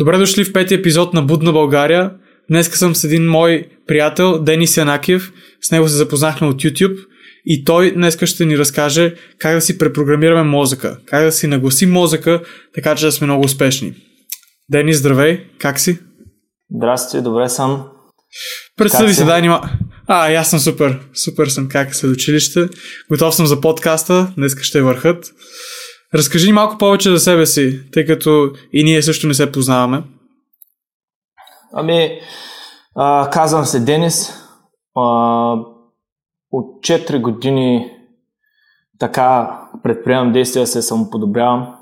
Добре дошли в петия епизод на Будна България. Днеска съм с един мой приятел, Денис Янакиев. С него се запознахме от YouTube и той днеска ще ни разкаже как да си препрограмираме мозъка, как да си нагласим мозъка, така че да сме много успешни. Денис, здравей, как си? Здрасти, добре съм. Представи се, дай нима. Аз съм супер. Супер съм, как след училище. Готов съм за подкаста, днеска ще върхат. Разкажи ни малко повече за себе си, тъй като и ние също не се познаваме. Казвам се Денис. От 4 години така предприемам действия, се самоподобрявам.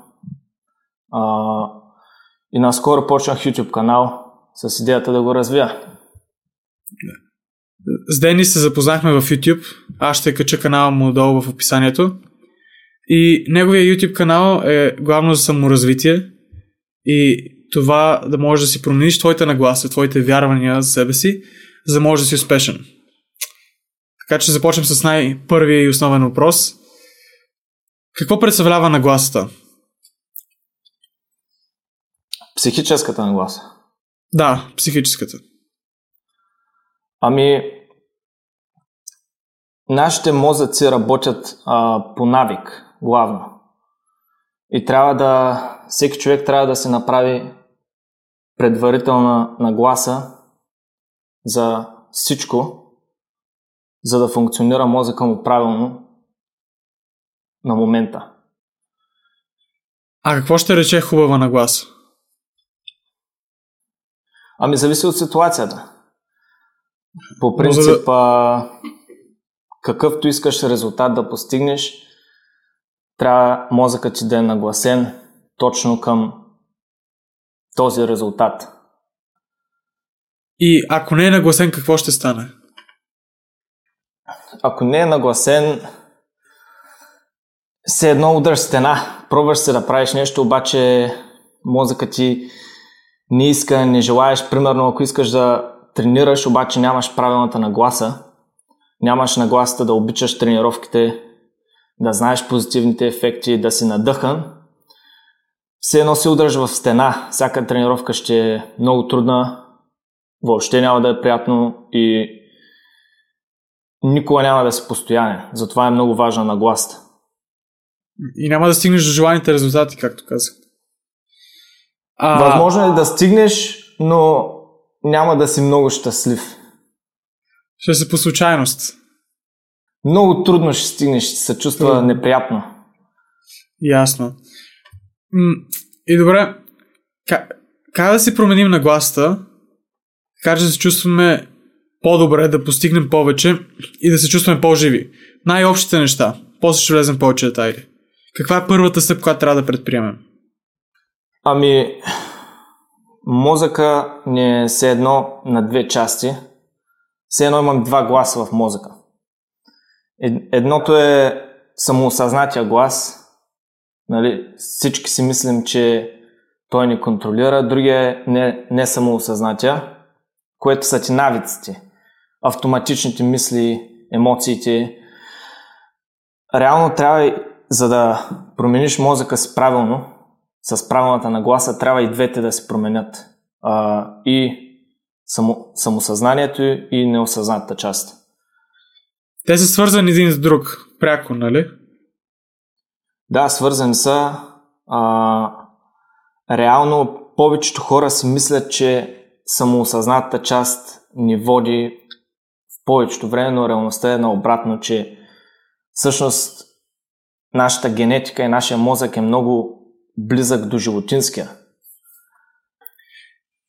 И наскоро почнах YouTube канал с идеята да го развия. С Денис се запознахме в YouTube. Аз ще кача канала му долу в описанието. И неговия YouTube канал е главно за саморазвитие и това да можеш да си промениш твоите нагласи, твоите вярвания за себе си, за да можеш да си успешен. Така че започнем с най-първия и основен въпрос. Какво представлява нагласата? Психическата нагласа. Да, психическата. Нашите мозъци работят по навик, главно. И всеки човек трябва да се направи предварителна нагласа за всичко, за да функционира мозъка му правилно на момента. А какво ще рече хубава нагласа? Зависи от ситуацията. По принцип, какъвто искаш резултат да постигнеш, трябва мозъкът ти да е нагласен точно към този резултат. И ако не е нагласен, какво ще стане? Ако не е нагласен, все едно удръж стена. Пробваш се да правиш нещо, обаче мозъкът ти не иска, не желаеш. Примерно, ако искаш да тренираш, обаче нямаш правилната нагласа. Нямаш нагласата да обичаш тренировките, да знаеш позитивните ефекти, да си надъхан. Все едно се удръж в стена. Всяка тренировка ще е много трудна. Въобще няма да е приятно и никога няма да си постоянен. Затова е много важна нагласата. И няма да стигнеш до желаните резултати, както казах. Възможно е да стигнеш, но няма да си много щастлив. Ще се по случайност. Много трудно ще стигнеш, ще се чувства неприятно. Ясно. И добре, как да си променим нагласата, как да се чувстваме по-добре, да постигнем повече и да се чувстваме по-живи? Най-общите неща, после ще влезем повече детайли. Каква е първата стъпка, която трябва да предприемем? Мозъка ни е все едно на две части. Все едно имам два гласа в мозъка. Едното е самоосъзнатия глас. Всички си мислим, че той ни контролира. Другия е не самоосъзнатия, което са ти навиците, автоматичните мисли, емоциите. Реално трябва, за да промениш мозъка си правилно, с правилната нагласа, трябва и двете да се променят. И самосъзнанието и неосъзнатата част. Те са свързани един с друг, пряко, нали? Да, свързани са. Реално повечето хора си мислят, че самоосъзнатата част ни води в повечето време, но реалността е наобратно, че всъщност нашата генетика и нашия мозък е много близък до животинския.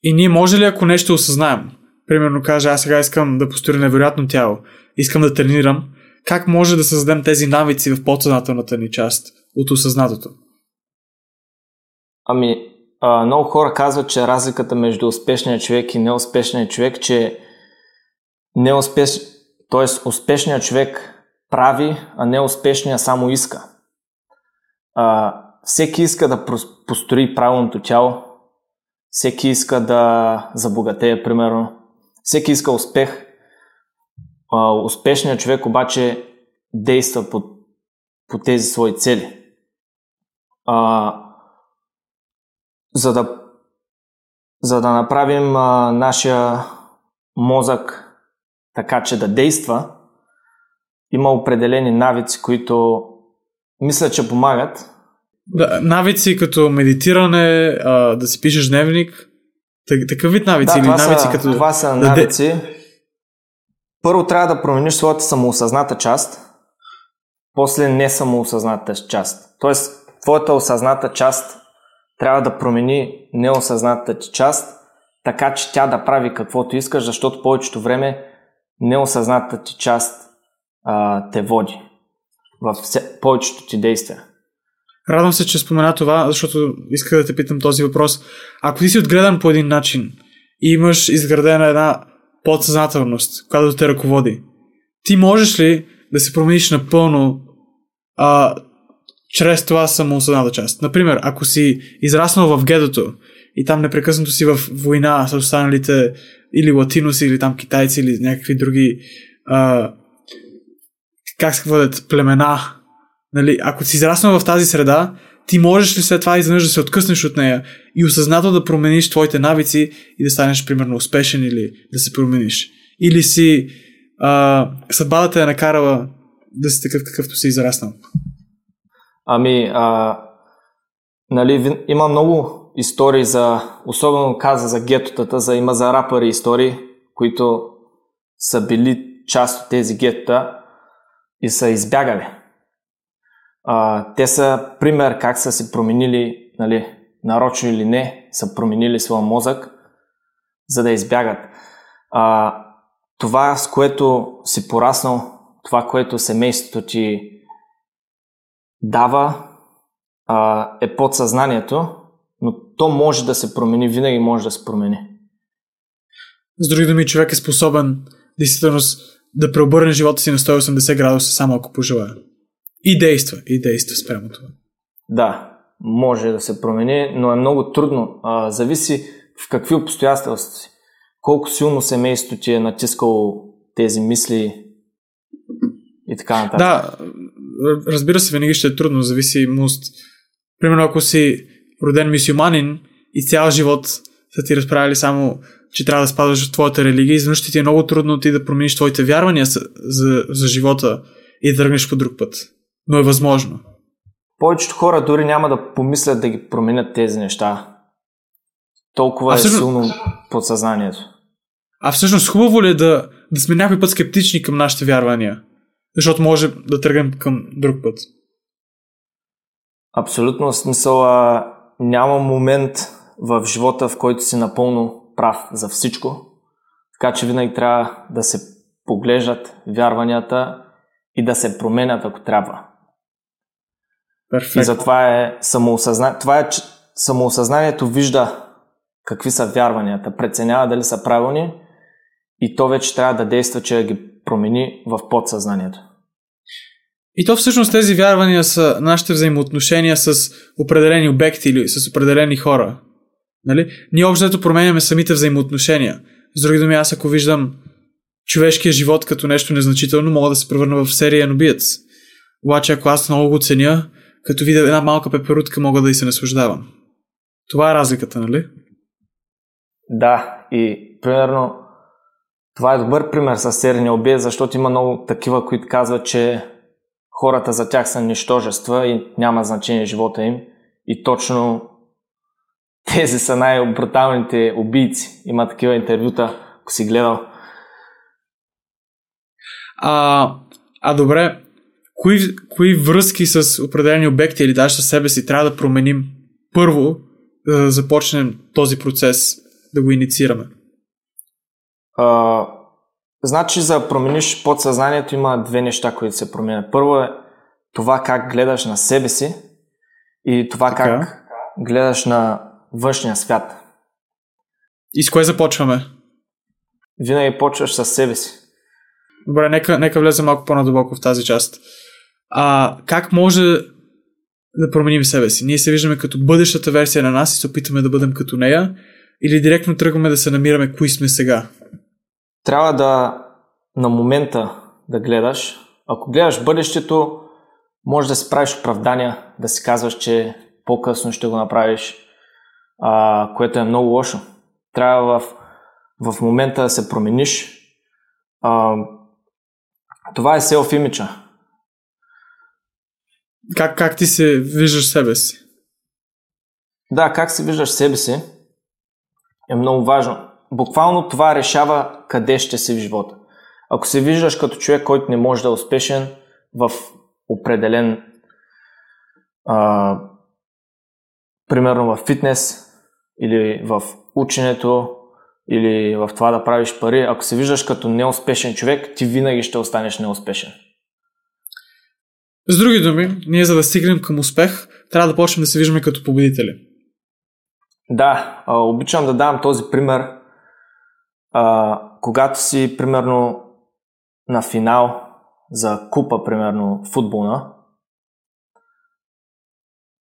И ние може ли, ако нещо осъзнаем? Примерно кажа, аз сега искам да построя невероятно тяло, искам да тренирам. Как може да създадем тези навици в подсъзнателната ни част от осъзнатото? Много хора казват, че разликата между успешния човек и неуспешния човек, че успешният човек прави, а неуспешният само иска. Всеки иска да построи правилното тяло, всеки иска да забогатее, примерно. Всеки иска успех. Успешният човек обаче действа по тези свои цели. За да за да направим нашия мозък така, че да действа, има определени навици, които мисля, че помагат. Да, навици като медитиране, да си пишеш дневник, такъв вид навици. Да, или навици са, като... това са навици. Първо трябва да промениш своята самоосъзната част, после не самоосъзната част. Тоест, твоята осъзната част трябва да промени неосъзната част, така че тя да прави каквото искаш, защото повечето време неосъзната ти част те води в повечето ти действия. Радвам се, че спомена това, защото исках да те питам този въпрос. Ако ти си отгледан по един начин и имаш изградена една подсъзнателност, която те ръководи, ти можеш ли да се промениш напълно чрез това самоосъзната част? Например, ако си израснал в гетото и там непрекъснато си в война с останалите или латиноси, или там китайци, или някакви други как се водят племена, нали? Ако си израснал в тази среда, ти можеш ли след това изведнъж да се откъснеш от нея и осъзнато да промениш твоите навици и да станеш примерно успешен или да се промениш? Или си съдбата те е накарала да си такъв, какъвто си израснал? Ами, нали, има много истории за, особено каза за гетотата, има за рапъри истории, които са били част от тези гетота и са избягали. Те са пример как са се променили, нали, нарочно или не, са променили своя мозък, за да избягат. Това, с което си пораснал, това, което семейството ти дава, е подсъзнанието, но то може да се промени, винаги може да се промени. С други думи, човек е способен действително да преобърне живота си на 180 градуса, само ако пожелая. И действа спрямо това. Да, може да се промени, но е много трудно. Зависи в какви обстоятелства си. Колко силно семейството ти е натискало тези мисли и така нататък. Да, разбира се, винаги ще е трудно, зависи муст. Примерно, ако си роден мюсюлманин и цял живот са ти разправили само, че трябва да спазваш от твоята религия, изведнъж ще ти е много трудно ти да промениш твоите вярвания за живота и да тръгнеш по друг път. Но е възможно. Повечето хора дори няма да помислят да ги променят тези неща. Толкова всъщност, е силно подсъзнанието. А всъщност хубаво ли е да сме някой път скептични към нашите вярвания? Защото може да тръгнем към друг път. Абсолютно, в смисъл няма момент в живота, в който си напълно прав за всичко. Така че винаги трябва да се поглеждат вярванията и да се променят, ако трябва. Перфект. И затова е самоосъзнанието вижда какви са вярванията, преценява дали са правилни и то вече трябва да действа, че ги промени в подсъзнанието. И то всъщност тези вярвания са нашите взаимоотношения с определени обекти или с определени хора. Нали? Ние общо променяме самите взаимоотношения. С други думи, аз ако виждам човешкия живот като нещо незначително, мога да се превърна в сериен убиец. Обаче ако аз много го ценя, като видя една малка пеперутка, мога да и се наслаждавам. Това е разликата, нали? Да, и примерно това е добър пример с серийния убиец, защото има много такива, които казват, че хората за тях са нищожества и няма значение живота им. И точно тези са най-бруталните убийци. Има такива интервюта, ако си гледал. Добре, кои връзки с определени обекти или даже със себе си трябва да променим първо, за да започнем този процес, да го инициираме? Значи, за да промениш подсъзнанието има две неща, които се променят. Първо е това как гледаш на себе си и това как гледаш на външния свят. И с кое започваме? Винаги почваш със себе си. Добре, нека влезем малко по-надълбоко в тази част. Как може да променим себе си? Ние се виждаме като бъдещата версия на нас и се опитваме да бъдем като нея или директно тръгваме да се намираме кои сме сега? Трябва на момента да гледаш. Ако гледаш бъдещето, може да си правиш оправдания, да си казваш, че по-късно ще го направиш, което е много лошо. Трябва в момента да се промениш. Това е селф имиджа. Как ти се виждаш себе си? Да, как се виждаш себе си е много важно. Буквално това решава къде ще си в живота. Ако се виждаш като човек, който не може да е успешен в определен, примерно в фитнес или в ученето, или в това да правиш пари, ако се виждаш като неуспешен човек, ти винаги ще останеш неуспешен. С други думи, ние за да стигнем към успех, трябва да почнем да се виждаме като победители. Да, обичам да давам този пример. Когато си, примерно, на финал за купа, примерно, футболна,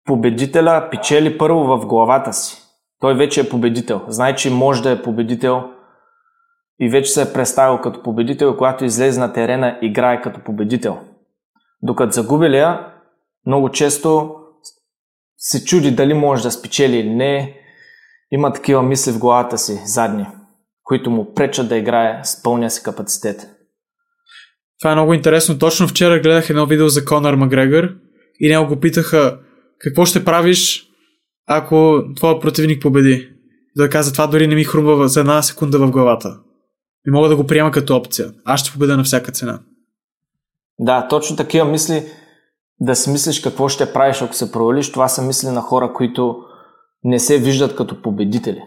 победителя печели първо в главата си. Той вече е победител. Знае, че може да е победител и вече се е представил като победител и когато излезе на терена, играе като победител. Докато загубилия, много често се чуди дали може да спечели или не. Има такива мисли в главата си, задни, които му пречат да играе с пълния си капацитет. Това е много интересно. Точно вчера гледах едно видео за Конор Макгрегор и него го питаха какво ще правиш, ако твой противник победи. Да каза, това дори не ми хрумва за една секунда в главата. Не мога да го приема като опция. Аз ще победя на всяка цена. Да, точно такива мисли, да си мислиш какво ще правиш, ако се провалиш, това са мисли на хора, които не се виждат като победители.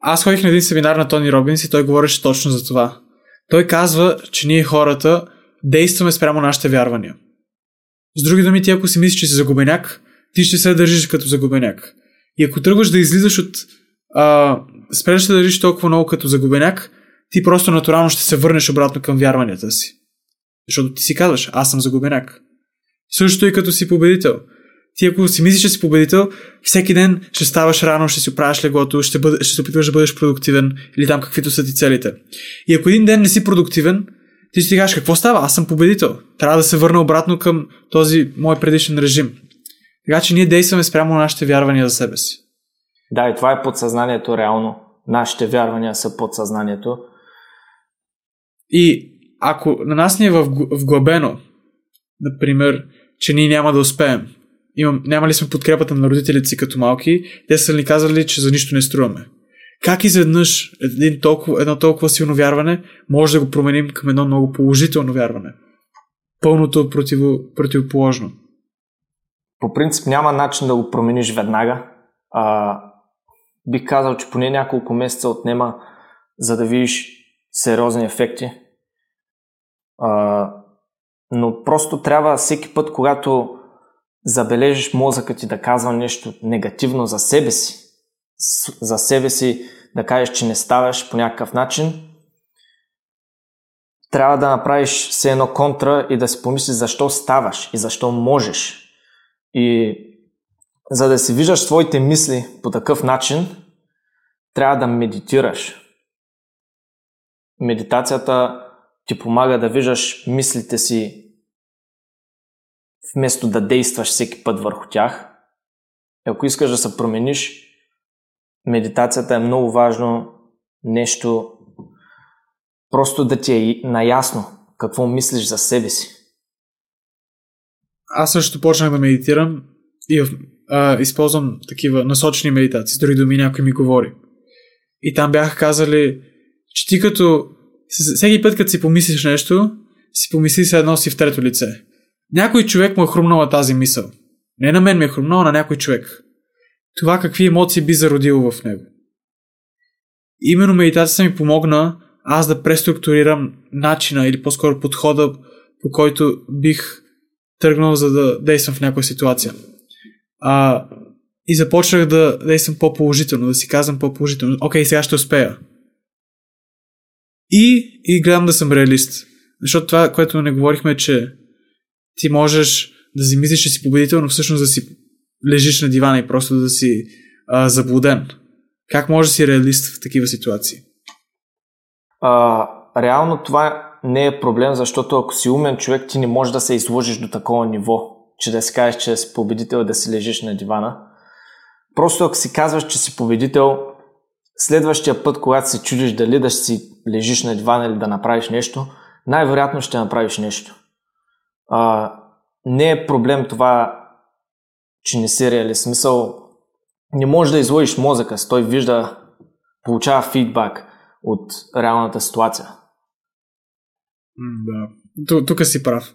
Аз ходих на един семинар на Тони Робинс и той говореше точно за това. Той казва, че ние хората действаме спрямо нашите вярвания. С други думи, ти ако си мислиш, че си загубеняк, ти ще се държиш като загубеняк. И ако тръгваш да излизаш от... спреш да се държиш толкова много като загубеняк, ти просто натурално ще се върнеш обратно към вярванията си. Защото ти си казваш, аз съм загубеняк. Също и като си победител. Ти ако си мислиш, че си победител, всеки ден ще ставаш рано, ще си оправиш леглото, ще се опитваш да бъдеш продуктивен или там каквито са ти целите. И ако един ден не си продуктивен, ти ще ти кажеш, какво става? Аз съм победител. Трябва да се върна обратно към този мой предишен режим. Така че ние действаме спрямо нашите вярвания за себе си. Да, и това е подсъзнанието реално. Нашите вярвания са подсъзнанието. И ако на нас ни е вглъбено, например, че ние няма да успеем, няма ли сме подкрепата на родителите си като малки, те са ни казали, че за нищо не струваме. Как изведнъж едно толкова силно вярване може да го променим към едно много положително вярване? Пълното противоположно. По принцип няма начин да го промениш веднага. Бих казал, че поне няколко месеца отнема, за да видиш сериозни ефекти. Но просто трябва всеки път, когато забележиш мозъкът ти да казва нещо негативно за себе си, да кажеш, че не ставаш по някакъв начин, трябва да направиш все едно контра и да си помислиш защо ставаш и защо можеш. И за да си виждаш своите мисли по такъв начин, трябва да медитираш. Медитацията ти помага да виждаш мислите си вместо да действаш всеки път върху тях. Ако искаш да се промениш, медитацията е много важно нещо, просто да ти е наясно какво мислиш за себе си. Аз също почнах да медитирам и използвам такива насочени медитации, дори до ми някой ми говори. И там бяха казали, че ти като всеки път, като си помислиш нещо, си помисли се едно си в трето лице. Някой човек му е хрумнала тази мисъл. Не на мен ми е хрумнала, на някой човек. Това какви емоции би зародило в него. Именно медитацията ми помогна аз да преструктурирам начина или по-скоро подхода, по който бих тръгнал за да действам в някаква ситуация. И започнах да действам по-положително, да си казвам по-положително. Окей, сега ще успея. И гледам да съм реалист. Защото това, което не говорихме, е, че ти можеш да си мислиш, че си победител, но всъщност да си лежиш на дивана и просто да си заблуден. Как може да си реалист в такива ситуации? Реално това не е проблем, защото ако си умен човек, ти не можеш да се изложиш до такова ниво, че да си кажеш, че си победител и да си лежиш на дивана. Просто ако си казваш, че си победител, следващия път, когато се чудиш дали да си лежиш на дивана или да направиш нещо, най-вероятно ще направиш нещо. Не е проблем това, че не си реали. Смисъл, не можеш да изложиш мозъка си. Той вижда, получава фидбак от реалната ситуация. Да, тук си прав.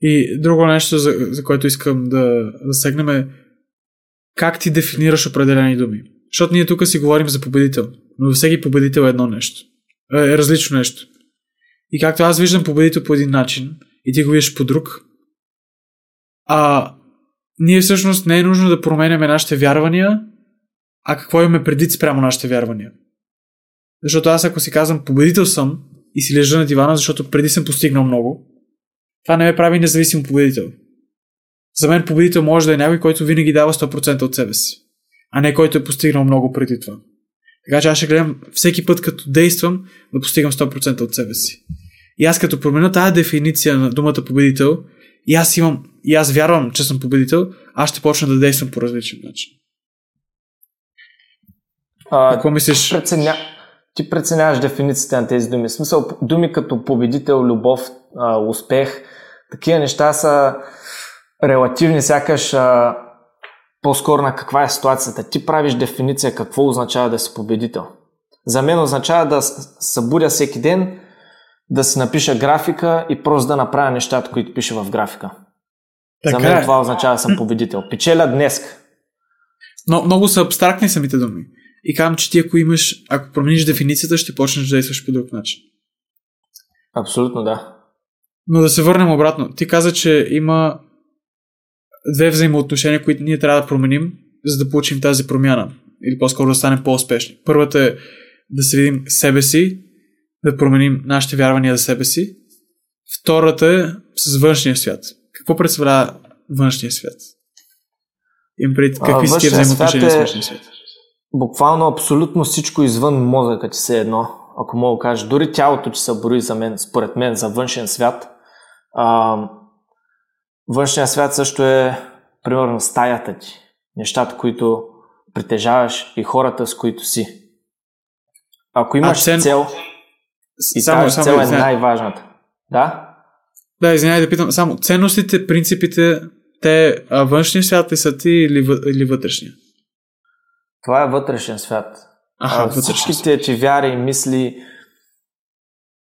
И друго нещо, за което искам да засегнем е как ти дефинираш определени думи. Защото ние тук си говорим за победител, но всеки победител е едно нещо. Е различно нещо. И както аз виждам победител по един начин и ти го виждаш по друг, ние всъщност не е нужно да променяме нашите вярвания, а какво имаме предвид спрямо нашите вярвания. Защото аз ако си казвам победител съм и си лежа на дивана, защото преди съм постигнал много, това не ме прави независим победител. За мен победител може да е някой, който винаги дава 100% от себе си, а не който е постигнал много преди това. Така че аз ще гледам всеки път, като действам, да постигам 100% от себе си. И аз като променя тази дефиниция на думата победител, и аз вярвам, че съм победител, аз ще почна да действам по различен начин. Какво мислиш? Ти преценяваш дефиницията на тези думи. В смисъл, думи като победител, любов, успех, такива неща са релативни, сякаш по-скоро на каква е ситуацията. Ти правиш дефиниция какво означава да си победител. За мен означава да събудя всеки ден, да си напиша графика и просто да направя нещата, които пише в графика. Така за мен това означава да съм победител. Печеля днес. Но много са абстрактни самите думи. И казвам, че ти ако промениш дефиницията, ще почнеш да действаш по друг начин. Абсолютно да. Но да се върнем обратно. Ти каза, че има две взаимоотношения, които ние трябва да променим, за да получим тази промяна. Или по-скоро да станем по-успешни. Първата е да се видим себе си, да променим нашите вярвания за себе си. Втората е с външния свят. Какво представлява външния свят? Какви си взаимоотношения с външния свят? Буквално абсолютно всичко извън мозъка ти се едно, ако мога да кажа. Дори тялото ти се брои за мен, според мен, за външен свят. Външния свят също е, примерно, стаята ти. Нещата, които притежаваш и хората, с които си. Ако имаш цел, и тази цел е най-важната. Да? Да, извинявай да питам. Само ценностите, принципите, те външния свят ли са ти или вътрешния? Това е вътрешен свят. Всичките ти вяри и мисли,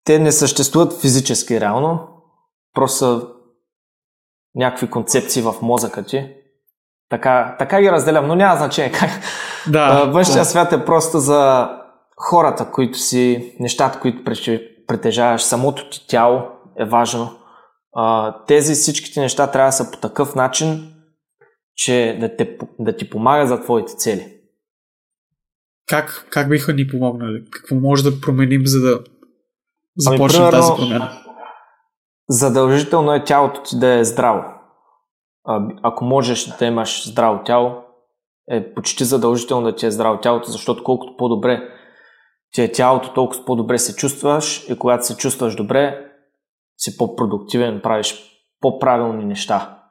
те не съществуват физически реално, просто са някакви концепции в мозъка ти. Така ги разделям, но няма значение как. Да, външния свят е просто за хората, които си, нещата, които притежаваш, самото ти тяло е важно. Тези всичките неща трябва да са по такъв начин, че да ти помага за твоите цели. Как биха ни помогнали? Какво може да променим, за да започнем тази промяна? Задължително е тялото ти да е здраво. Ако можеш да имаш здраво тяло, е почти задължително да ти е здраво тялото, защото колкото по-добре ти е тялото, толкова по-добре се чувстваш и когато се чувстваш добре, си по-продуктивен, правиш по-правилни неща.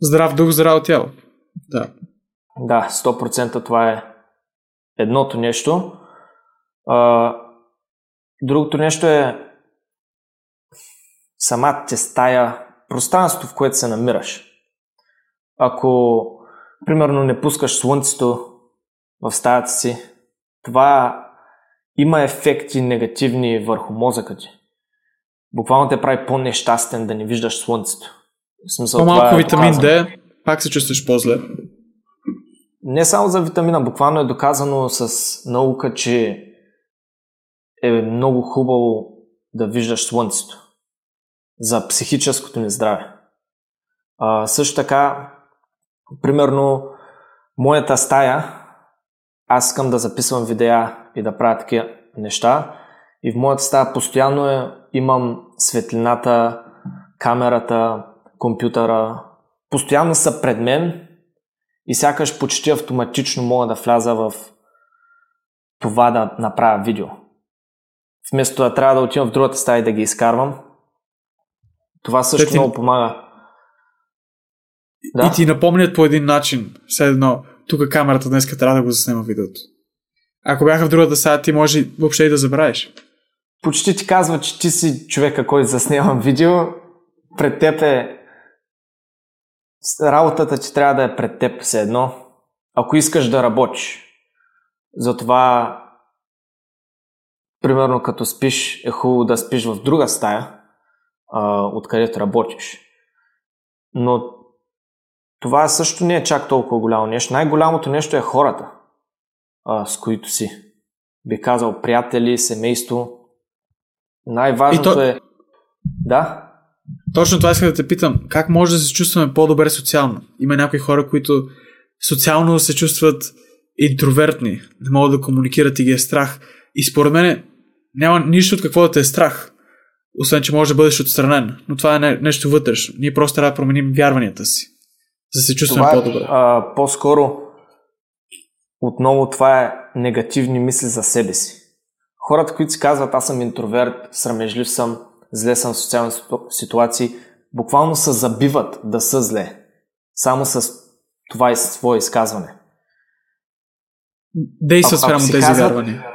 Здрав дух, здраво тяло. Да, 100% това е едното нещо. Другото нещо е самата ти стая, пространството, в което се намираш. Ако, примерно, не пускаш слънцето в стаята си, това има ефекти негативни върху мозъка ти. Буквално те прави по-нещастен да не виждаш слънцето. В смисъл, по-малко витамин D, пак се чувстваш по-зле. Не само за витамина, буквално е доказано с наука, че е много хубаво да виждаш слънцето за психическото ни здраве. Също така, примерно, моята стая, аз искам да записвам видеа и да правя такива неща и в моята стая постоянно имам светлината, камерата, компютъра, постоянно са пред мен и сякаш почти автоматично мога да вляза в това да направя видео. Вместо да трябва да отивам в другата стая и да ги изкарвам, това също много помага. Да? И ти напомнят по един начин, все едно тук камерата днеска трябва да го заснема видеото. Ако бяха в другата сада, ти може въобще и да забравиш. Почти ти казва, че ти си човека, който заснема видео. Пред теб е работата, че трябва да е пред теб все едно, ако искаш да работиш. Затова, примерно като спиш, е хубаво да спиш в друга стая, откъдето работиш. Но това също не е чак толкова голямо нещо. Най-голямото нещо е хората, с които си. Би казал приятели, семейство. Най-важното е... Да? Точно това искам да те питам. Как може да се чувстваме по-добре социално? Има някои хора, които социално се чувстват интровертни. Не могат да комуникират и ги е страх. И според мен няма нищо от какво да те е страх. Освен, че можеш да бъдеш отстранен. Но това е нещо вътрешно. Ние просто трябва да променим вярванията си. За да се чувстваме по-добре. По-скоро отново това е негативни мисли за себе си. Хората, които си казват, аз съм интроверт, срамежлив съм, зле съм в социални ситуации, буквално се забиват да са зле. Само с това и свое изказване. Действат спрямо тези вярвания.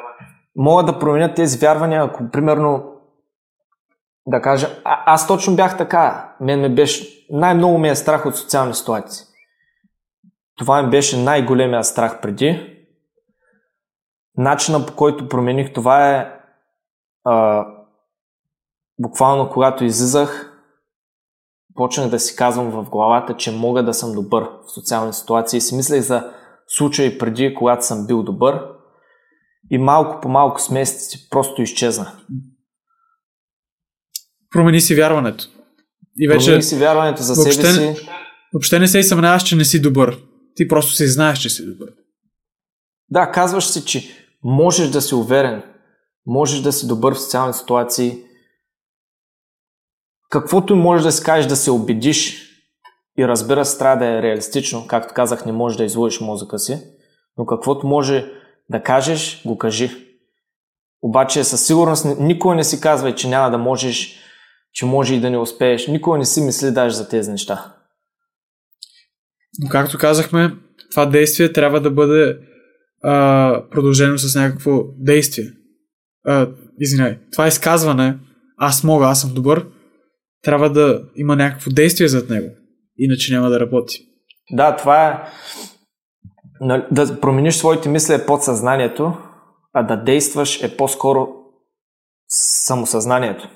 Могат да променят тези вярвания, ако примерно да кажа, аз точно бях така. Мен ме беше, най-много ми е страх от социални ситуации. Това ми беше най-големия страх преди. Начина, по който промених това е буквално когато излизах, почнах да си казвам в главата, че мога да съм добър в социални ситуации. Си мислех за случаи преди, когато съм бил добър и малко по малко с месеци просто изчезна. Промени си вярването. И вече промени си вярването за себе си. Въобще не се и съмняваш, че не си добър. Ти просто си знаеш, че си добър. Да, казваш си, че можеш да си уверен, можеш да си добър в социални ситуации. Каквото можеш да си кажеш, да се убедиш и разбира се, трябва да е реалистично, както казах, не можеш да излъжеш мозъка си, но каквото може да кажеш, го кажи. Обаче със сигурност никога не си казвай, че няма да можеш, че може и да не успееш, никога не си мисли даже за тези неща. Но както казахме, това действие трябва да бъде продължено с някакво действие. Това изказване, аз мога, аз съм добър, трябва да има някакво действие зад него. Иначе няма да работи. Да, това е да промениш своите мисли е подсъзнанието, а да действаш е по-скоро самосъзнанието.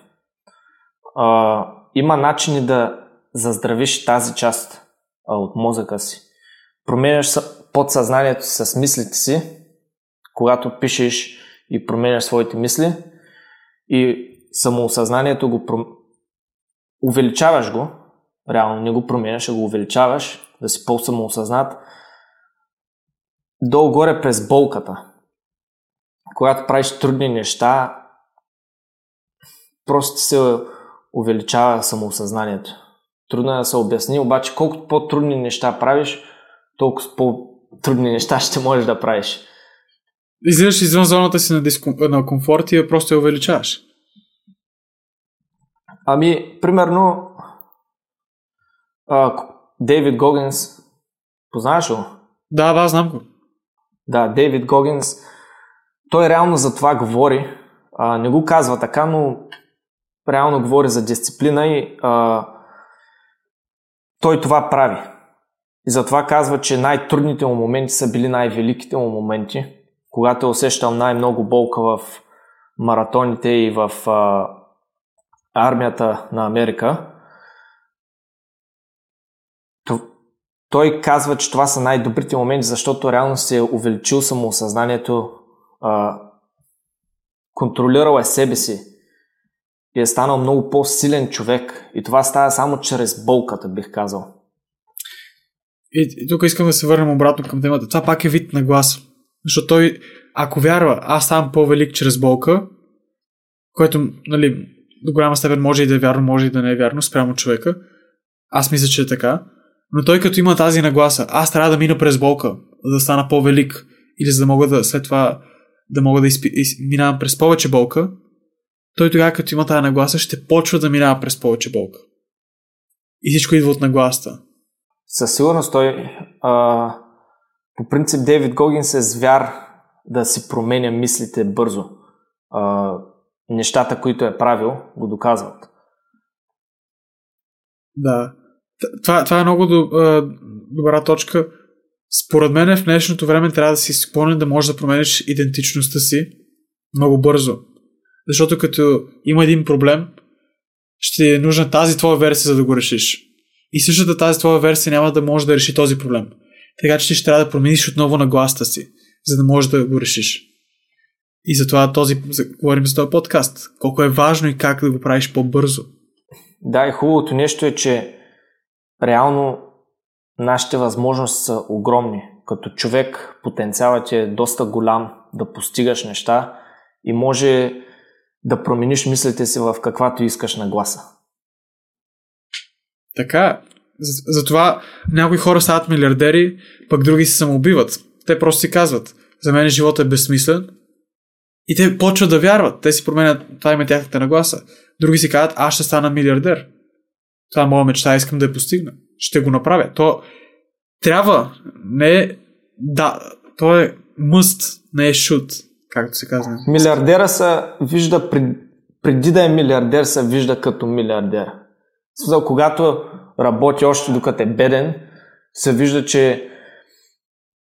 Има начини да заздравиш тази част от мозъка си. Променяш подсъзнанието с мислите си, когато пишеш и променяш своите мисли и самоосъзнанието го увеличаваш го, реално не го променяш, а го увеличаваш, да си по-самоосъзнат, долу-горе през болката. Когато правиш трудни неща, просто се увеличава самоосъзнанието. Трудно е да се обясни, обаче колкото по-трудни неща правиш, толкова по-трудни неща ще можеш да правиш. Излизаш извън зоната си на комфорт и я просто я увеличаваш. Ами, примерно, Дейвид Гогинс, познаваш ли? Да, знам го. Да, Дейвид Гогинс, той реално за това говори, не го казва така, но реално говори за дисциплина и той това прави. И затова казва, че най-трудните му моменти са били най-великите му моменти, когато е усещал най-много болка в маратоните и в армията на Америка. Той казва, че това са най-добрите моменти, защото реално се е увеличил самоосъзнанието, контролирал е себе си и е станал много по-силен човек. И това става само чрез болката, бих казал. И тук искам да се върнем обратно към темата. Това пак е вид на глас. Защото той, ако вярва, аз ставам по-велик чрез болка, което, до голяма степен може и да е вярно, може и да не е вярно спрямо човека. Аз мисля, че е така. Но той като има тази нагласа, аз трябва да мина през болка, за да стана по-велик или за да мога да след това да мога да минавам през повече болка, той тогава като има тази нагласа ще почва да минава през повече болка. И всичко идва от нагласата. Със сигурност той По принцип Дейвид Гогинс е звяр да си променя мислите бързо. Нещата, които е правил, го доказват. Да. Това е много добра точка. Според мен в днешното време трябва да си спомня да можеш да промениш идентичността си много бързо. Защото като има един проблем, ще е нужна тази твоя версия, за да го решиш. И същата тази твоя версия няма да може да реши този проблем. Така че ти ще трябва да промениш отново нагласата си, за да можеш да го решиш. И затова говорим за този подкаст. Колко е важно и как да го правиш по-бързо. Да, и хубавото нещо е, че реално нашите възможности са огромни. Като човек потенциалът е доста голям да постигаш неща и може да промениш мислите си в каквато искаш нагласа. Така, затова някои хора стават милиардери, пък други се самоубиват. Те просто си казват, за мен живота е безсмислен. И те почват да вярват. Те си променят, това има тяхната нагласа. Други си казват, аз ще стана милиардер. Това е моя мечта, искам да я постигна. Ще го направя. То трябва, не да, то е must, не е should, както се казва. Милиардера се вижда, преди да е милиардер, се вижда като милиардер. Когато работи още докато е беден, се вижда, че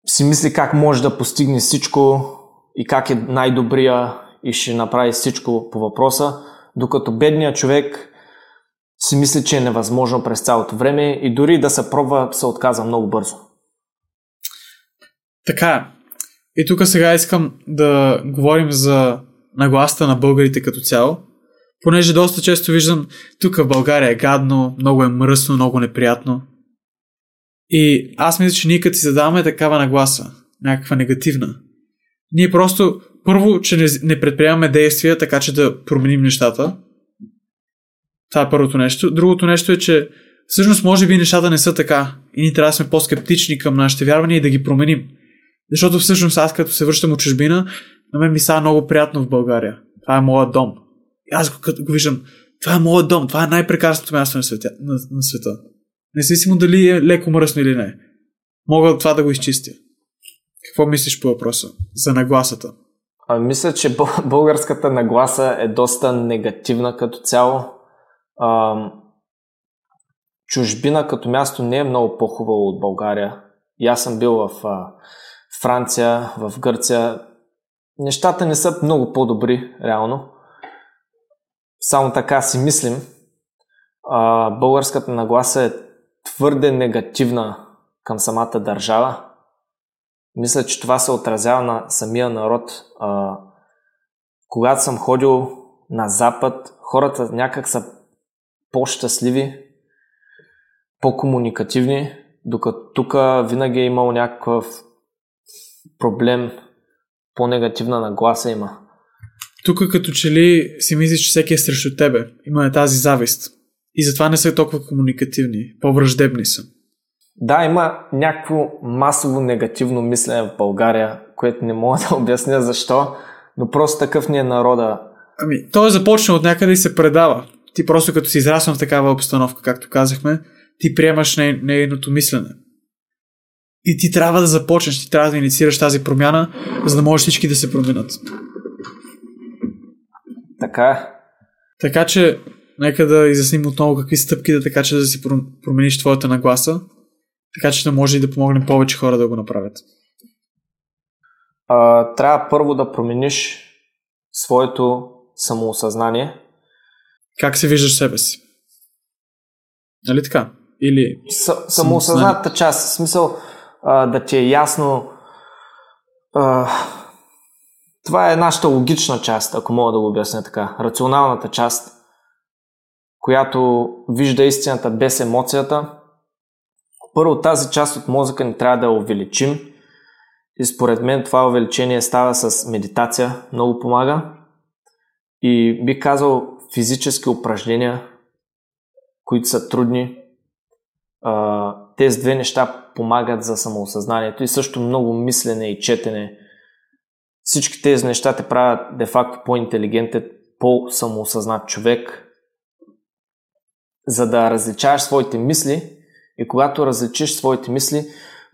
си мисли как може да постигне всичко и как е най-добрия и ще направи всичко по въпроса, докато бедният човек си мисли, че е невъзможно през цялото време и дори да се пробва, се отказва много бързо. Така, и тук сега искам да говорим за нагласата на българите като цяло, понеже доста често виждам, тук в България е гадно, много е мръсно, много неприятно. И аз мисля, че ние като си задаваме такава нагласа, някаква негативна, ние просто, първо, че не предприемаме действия, така че да променим нещата. Това е първото нещо. Другото нещо е, че всъщност може би нещата не са така и ние трябва да сме по-скептични към нашите вярвания и да ги променим. Защото всъщност аз като се връщам от чужбина, на мен ми става много приятно в България. Това е моят дом. И аз като го виждам, това е моят дом, това е най-прекрасното място на света. Независимо дали е леко мръсно или не. Мога това да го изчистя. Какво мислиш по въпроса за нагласата? Мисля, че българската нагласа е доста негативна като цяло. Чужбина като място не е много по-хубаво от България. И аз съм бил в Франция, в Гърция. Нещата не са много по-добри, реално. Само така си мислим. Българската нагласа е твърде негативна към самата държава. Мисля, че това се отразява на самия народ. Когато съм ходил на Запад, хората някак са по-щастливи, по-комуникативни, докато тук винаги е имал някакъв проблем, по-негативна нагласа има. Тук като че ли си мислиш, че всеки е срещу тебе, има тази завист и затова не са толкова комуникативни, по-враждебни са. Да, има някакво масово негативно мислене в България, което не мога да обясня защо, но просто такъв ни е народа. Ами, той е започнал от някъде и се предава. Ти просто като си израснал в такава обстановка, както казахме, ти приемаш нейното мислене. И ти трябва да започнеш, ти трябва да инициираш тази промяна, за да може всички да се променят. Така че, нека да изясним отново какви стъпки, така че да си промениш твоята нагласа, така че да може и да помогне повече хора да го направят. Трябва първо да промениш своето самоосъзнание. Как се виждаш себе си? Нали така? Или самоосъзнатата част. В смисъл да ти е ясно. Това е нашата логична част, ако мога да го обясня така. Рационалната част, която вижда истината без емоцията. Първо, тази част от мозъка ни трябва да я увеличим. И според мен това увеличение става с медитация. Много помага. И би казал физически упражнения, които са трудни. Тези две неща помагат за самоосъзнанието и също много мислене и четене. Всички тези неща те правят де-факто по-интелигентен, по-самоосъзнат човек, за да различаваш своите мисли и когато различиш своите мисли,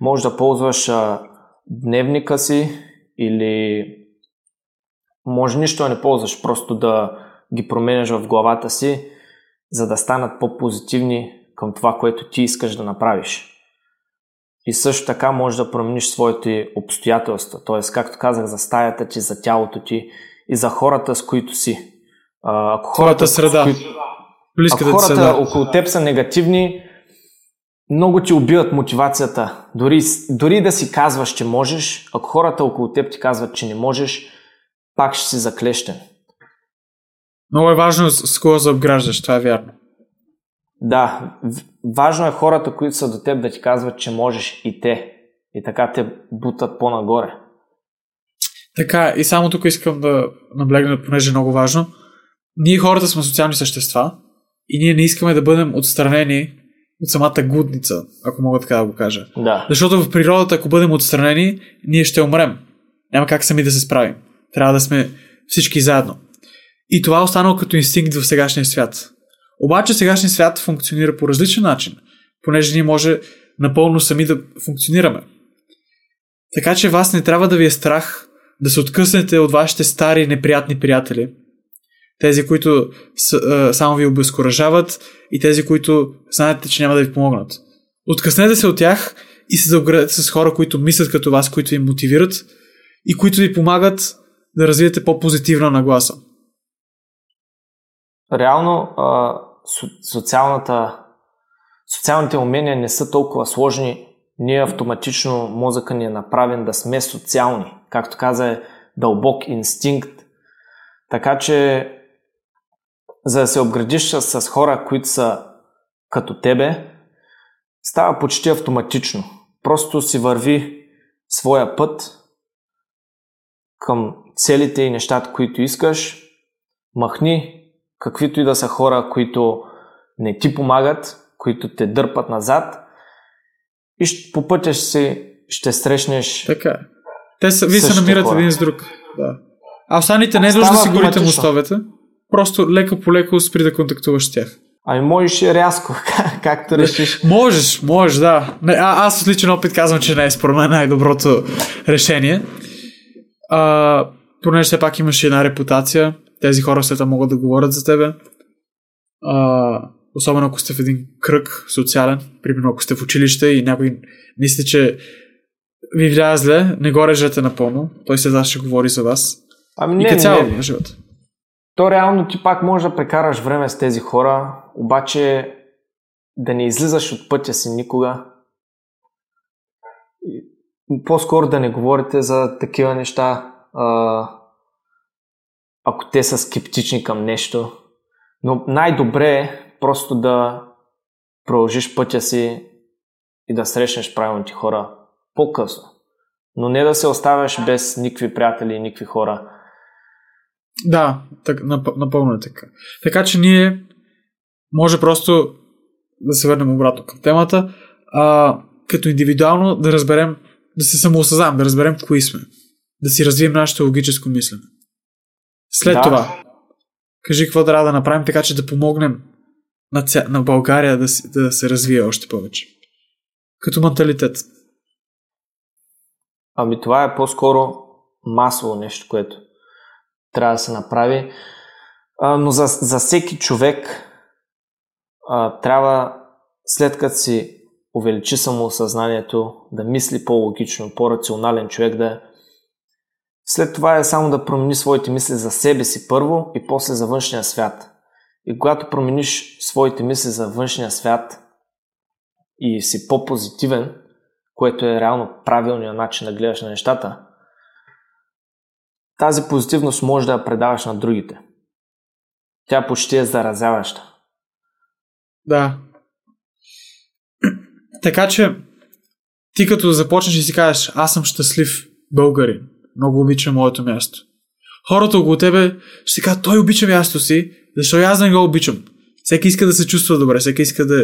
можеш да ползваш дневника си или може нищо да не ползваш, просто да ги променяш в главата си, за да станат по-позитивни към това, което ти искаш да направиш. И също така можеш да промениш своите обстоятелства, т.е. както казах, за стаята ти, за тялото ти и за хората, с които си. Ако хората, среда. Ако хората около теб са негативни, много ти убиват мотивацията. Дори да си казваш, че можеш, ако хората около теб ти казват, че не можеш, пак ще си заклещен. Много е важно с кого се обграждаш, това е вярно. Да, важно е хората, които са до теб, да ти казват, че можеш и те. И така те бутат по-нагоре. Така, и само тук искам да наблегна, понеже е много важно. Ние хората сме социални същества и ние не искаме да бъдем отстранени от самата гудница, ако мога така да го кажа. Да. Защото в природата, ако бъдем отстранени, ние ще умрем. Няма как сами да се справим. Трябва да сме всички заедно. И това е останало като инстинкт в сегашния свят. Обаче сегашния свят функционира по различен начин, понеже ние може напълно сами да функционираме. Така че вас не трябва да ви е страх да се откъснете от вашите стари неприятни приятели, тези, които само ви обезкуражават и тези, които знаете, че няма да ви помогнат. Откъснете се от тях и се заобградете с хора, които мислят като вас, които ви мотивират и които ви помагат да развиете по-позитивна нагласа. Реално социалните умения не са толкова сложни. Ние автоматично мозъка ни е направен да сме социални. Както каза, е дълбок инстинкт. Така че за да се обградиш с хора, които са като тебе, става почти автоматично. Просто си върви своя път към целите и нещата, които искаш. Махни каквито и да са хора, които не ти помагат, които те дърпат назад и по пътя ще срещнеш. Така. Вие се намират хора. Един с друг. Да. А останите не е нужно да си горите мостовете. Просто лека по леко спри да контактуваш с тях. Ами можеш и рязко, както решиш. Можеш, да. Аз от личен опит казвам, че не е според мен най-доброто решение. Понеже все пак имаш една репутация. Тези хора след това могат да говорят за тебе. Особено ако сте в един кръг социален, примерно ако сте в училище и някой мисли, че ви влияе зле, не го режете напълно. Той сега ще говори за вас. Ами не, не. Живота. То реално ти пак можеш да прекараш време с тези хора, обаче да не излизаш от пътя си никога. По-скоро да не говорите за такива неща, ако те са скептични към нещо. Но най-добре е просто да продължиш пътя си и да срещнеш правилните хора по-късно. Но не да се оставяш без никакви приятели и никакви хора. Да, напълно е така. Така че ние може просто да се върнем обратно към темата, като индивидуално да разберем, да се самоосъзнаем, да разберем кои сме. Да си развием нашето логическо мислене. След това, кажи какво трябва да направим, така че да помогнем на България да се развие още повече. Като менталитет. Ами това е по-скоро масово нещо, което трябва да се направи. Но за всеки човек трябва, след като си увеличи самоосъзнанието, да мисли по-логично, по-рационален човек да е. След това е само да промени своите мисли за себе си първо и после за външния свят. И когато промениш своите мисли за външния свят и си по-позитивен, което е реално правилният начин да гледаш на нещата, тази позитивност може да я предаваш на другите. Тя почти е заразяваща. Да. Така че ти като започнеш и си кажеш, аз съм щастлив българин. Много обичам моето място. Хората около тебе ще кажат, той обича мястото си, защото аз не го обичам. Всеки иска да се чувства добре, всеки иска да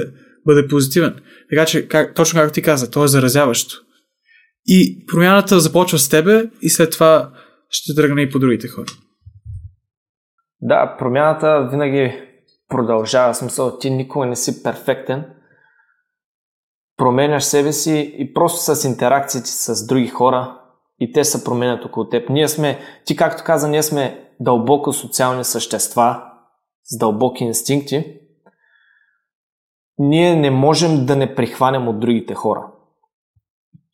бъде позитивен. Така че, точно както ти каза, то е заразяващо. И промяната започва с тебе и след това ще тръгне и по другите хора. Да, промяната винаги продължава. Смисъл, ти никога не си перфектен. променяш себе си и просто с интеракциите с други хора и те се променят около теб. Ние сме, ти както каза, ние сме дълбоко социални същества с дълбоки инстинкти. Ние не можем да не прихванем от другите хора.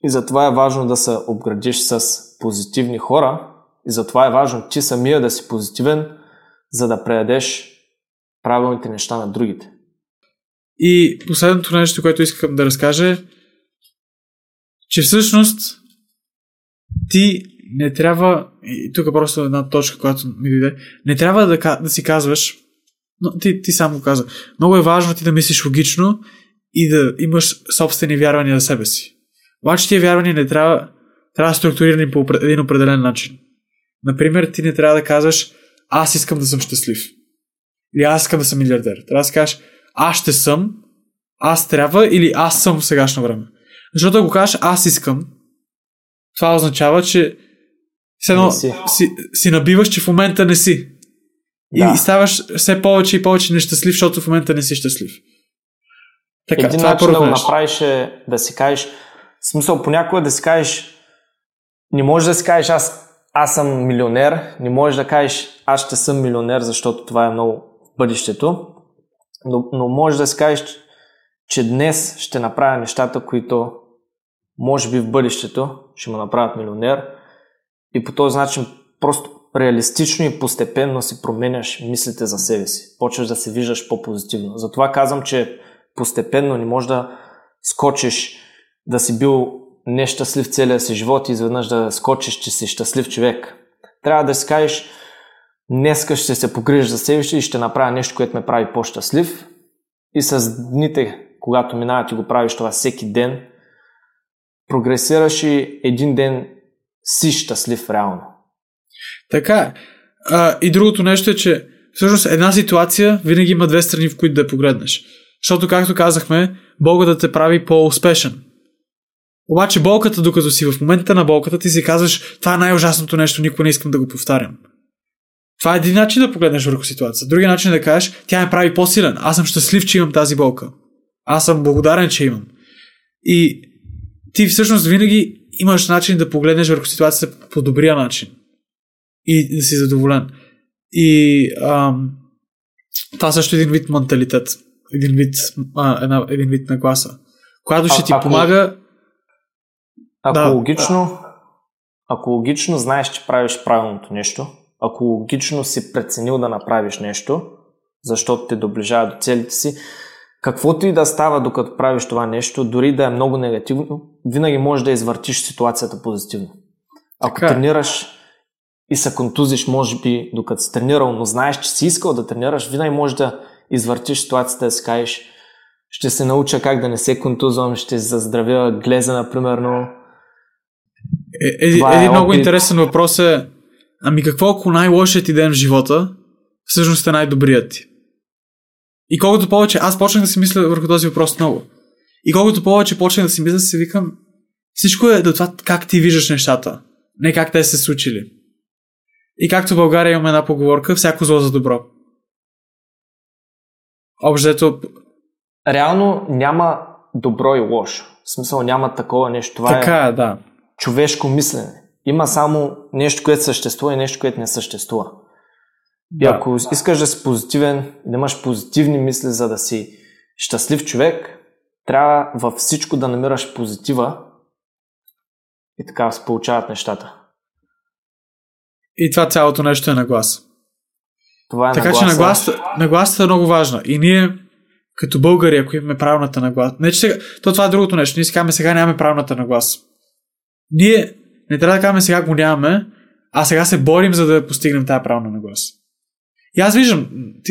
И затова е важно да се обградиш с позитивни хора и затова е важно ти самия да си позитивен, за да предадеш правилните неща на другите. И последното нещо, което искам да разкажа, че всъщност ти не трябва, и тук просто една точка, която ми дойде, не трябва да си казваш, но ти само каза, много е важно ти да мислиш логично и да имаш собствени вярвания за себе си. Обаче тия вярвания не трябва да структурирани по един определен начин. Например, ти не трябва да казваш, аз искам да съм щастлив. Или аз искам да съм милиардер. Трябва да си кажеш, аз ще съм, аз трябва или аз съм в сегашно време. Защото ако кажеш, аз искам, това означава, че си набиваш, че в момента не си. Да. И ставаш все повече и повече нещастлив, защото в момента не си щастлив. Така, един начин да го направиш е да си кажеш, в смисъл понякога да си кажеш, не можеш да си кажеш аз съм милионер, не можеш да кажеш аз ще съм милионер, защото това е много бъдещето, но можеш да си кажеш, че днес ще направя нещата, които може би в бъдещето ще ме направят милионер и по този начин просто реалистично и постепенно си променяш мислите за себе си. Почваш да се виждаш по-позитивно. Затова казвам, че постепенно не можеш да скочиш да си бил нещастлив целия си живот и изведнъж да скочиш, че си щастлив човек. Трябва да си кажеш, днеска ще се погрижа за себе си и ще направя нещо, което ме прави по-щастлив. И с дните, когато минават и го правиш това всеки ден, прогресираш и един ден си щастлив реално. Така. И другото нещо е, че всъщност една ситуация винаги има две страни, в които да погледнеш. Защото, както казахме, болката да те прави по-успешен. Обаче болката, докато си в момента на болката, ти си казваш, това е най-ужасното нещо, никога не искам да го повтарям. Това е един начин да погледнеш върху ситуацията. Другия начин е да кажеш, тя ме прави по-силен. Аз съм щастлив, че имам тази болка. Аз съм благодарен, че имам. И ти всъщност винаги имаш начин да погледнеш върху ситуацията по добрия начин. И да си задоволен. И това също е един вид менталитет. Един вид нагласа. Която ще ти помага. Ако логично знаеш, че правиш правилното нещо, ако логично си преценил да направиш нещо, защото те доближава до целите си, каквото и да става докато правиш това нещо, дори да е много негативно, винаги можеш да извъртиш ситуацията позитивно. Ако тренираш и се контузиш, може би, докато си тренирал, но знаеш, че си искал да тренираш, винаги можеш да извъртиш ситуацията и да си кажеш, ще се науча как да не се контузвам, ще заздравя глеза, например. Но... Един много интересен въпрос е, ами какво ако най-лошият ти ден в живота всъщност е най-добрият ти? И колкото повече, аз почнах да си мисля върху този въпрос много. И колкото повече почнах да си мисля, си викам, всичко е до това как ти виждаш нещата, не как те се случили. И както в България имаме една поговорка, всяко зло за добро. Общо, реално няма добро и лошо. В смисъл няма такова нещо. Това е човешко мислене. Има само нещо, което съществува и нещо, което не съществува. Да. И ако искаш да си позитивен, да имаш позитивни мисли, за да си щастлив човек, трябва във всичко да намираш позитива и така се получават нещата. И това цялото нещо е нагласа. Така че нагласата е много важна. И ние като българи, ако имаме правилната нагласа... Не, че сега... То това е другото нещо. Ние си казваме, сега нямаме правилната нагласа. Ние не трябва да казваме, сега го нямаме, а сега се борим, за да постигнем тази правилна нагласа. И аз виждам,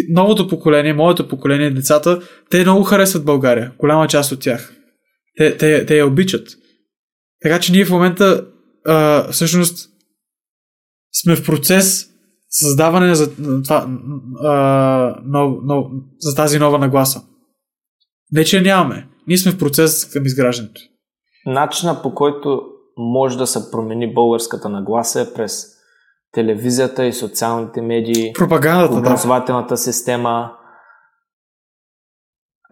новото поколение, моето поколение, децата, те много харесват България. Голяма част от тях. Те я обичат. Така че ние в момента всъщност сме в процес създаване за тази нова нагласа. Не, че нямаме. Ние сме в процес към изграждането. Начина, по който може да се промени българската нагласа е през телевизията и социалните медии, пропагандата, образователната система.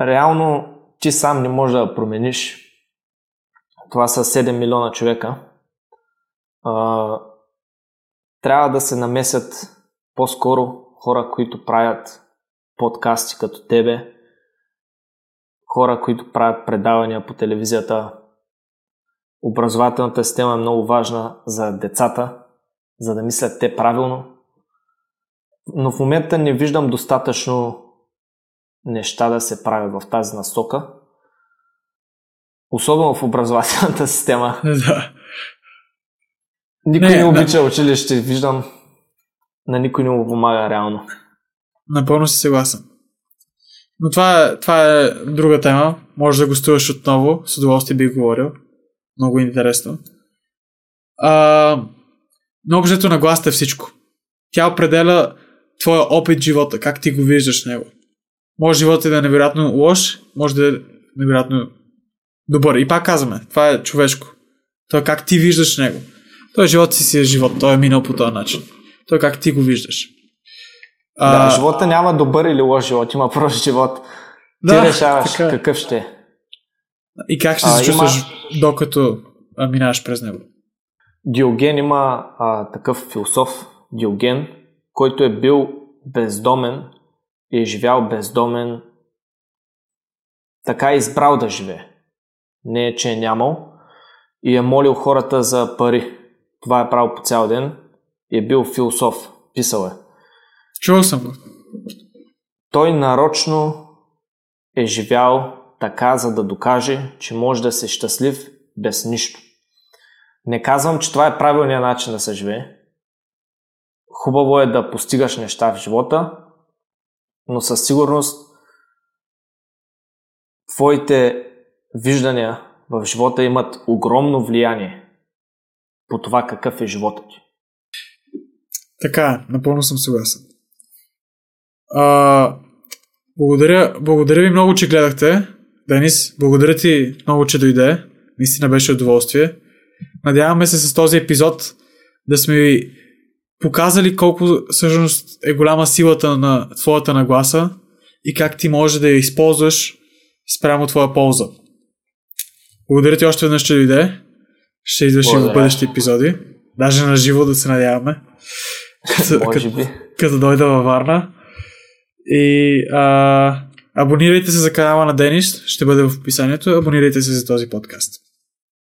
Реално ти сам не можеш да промениш. Това са 7 милиона човека. Трябва да се намесят по-скоро хора, които правят подкасти като тебе, хора, които правят предавания по телевизията. Образователната система е много важна за децата, за да мислят те правилно. Но в момента не виждам достатъчно неща да се правят в тази насока. Особено в образователната система. Да. Никой не обича училище, виждам. На никой не му помага реално. Напълно си съгласен. Но това е друга тема. Може да гостуваш отново. С удоволствие бих говорил. Много интересно. Но общото на гласът е всичко. Тя определя твоя опит в живота. Как ти го виждаш него. Може животът да е невероятно лош, може да е невероятно добър. И пак казваме, това е човешко. То е как ти виждаш него. Той живот си е живот. Той е минал по този начин. Той как ти го виждаш. Да, живота няма добър или лош живот. Има прост живот. Да, ти решаваш какъв ще е. И как ще се чувстваш, докато минаваш през него. Диоген има такъв философ, Диоген, който е бил бездомен и е живял бездомен. Така е избрал да живее. Не е, че е нямал. И е молил хората за пари. Това е правил по цял ден. И е бил философ. Писал е. Чувал съм го. Той нарочно е живял така, за да докаже, че може да си щастлив без нищо. Не казвам, че това е правилният начин да се живее. Хубаво е да постигаш неща в живота, но със сигурност твоите виждания в живота имат огромно влияние по това какъв е животът ти. Така, напълно съм съгласен. Благодаря ви много, че гледахте. Денис, благодаря ти много, че дойде. Наистина беше удоволствие. Надяваме се с този епизод да сме ви показали колко всъщност е голяма силата на твоята нагласа и как ти можеш да я използваш спрямо твоя полза. Благодаря ти още веднъж, че дойде. Ще извършим в бъдещи епизоди. Даже на живо да се надяваме. Като дойда във Варна. И абонирайте се за канала на Денис. Ще бъде в описанието. Абонирайте се за този подкаст.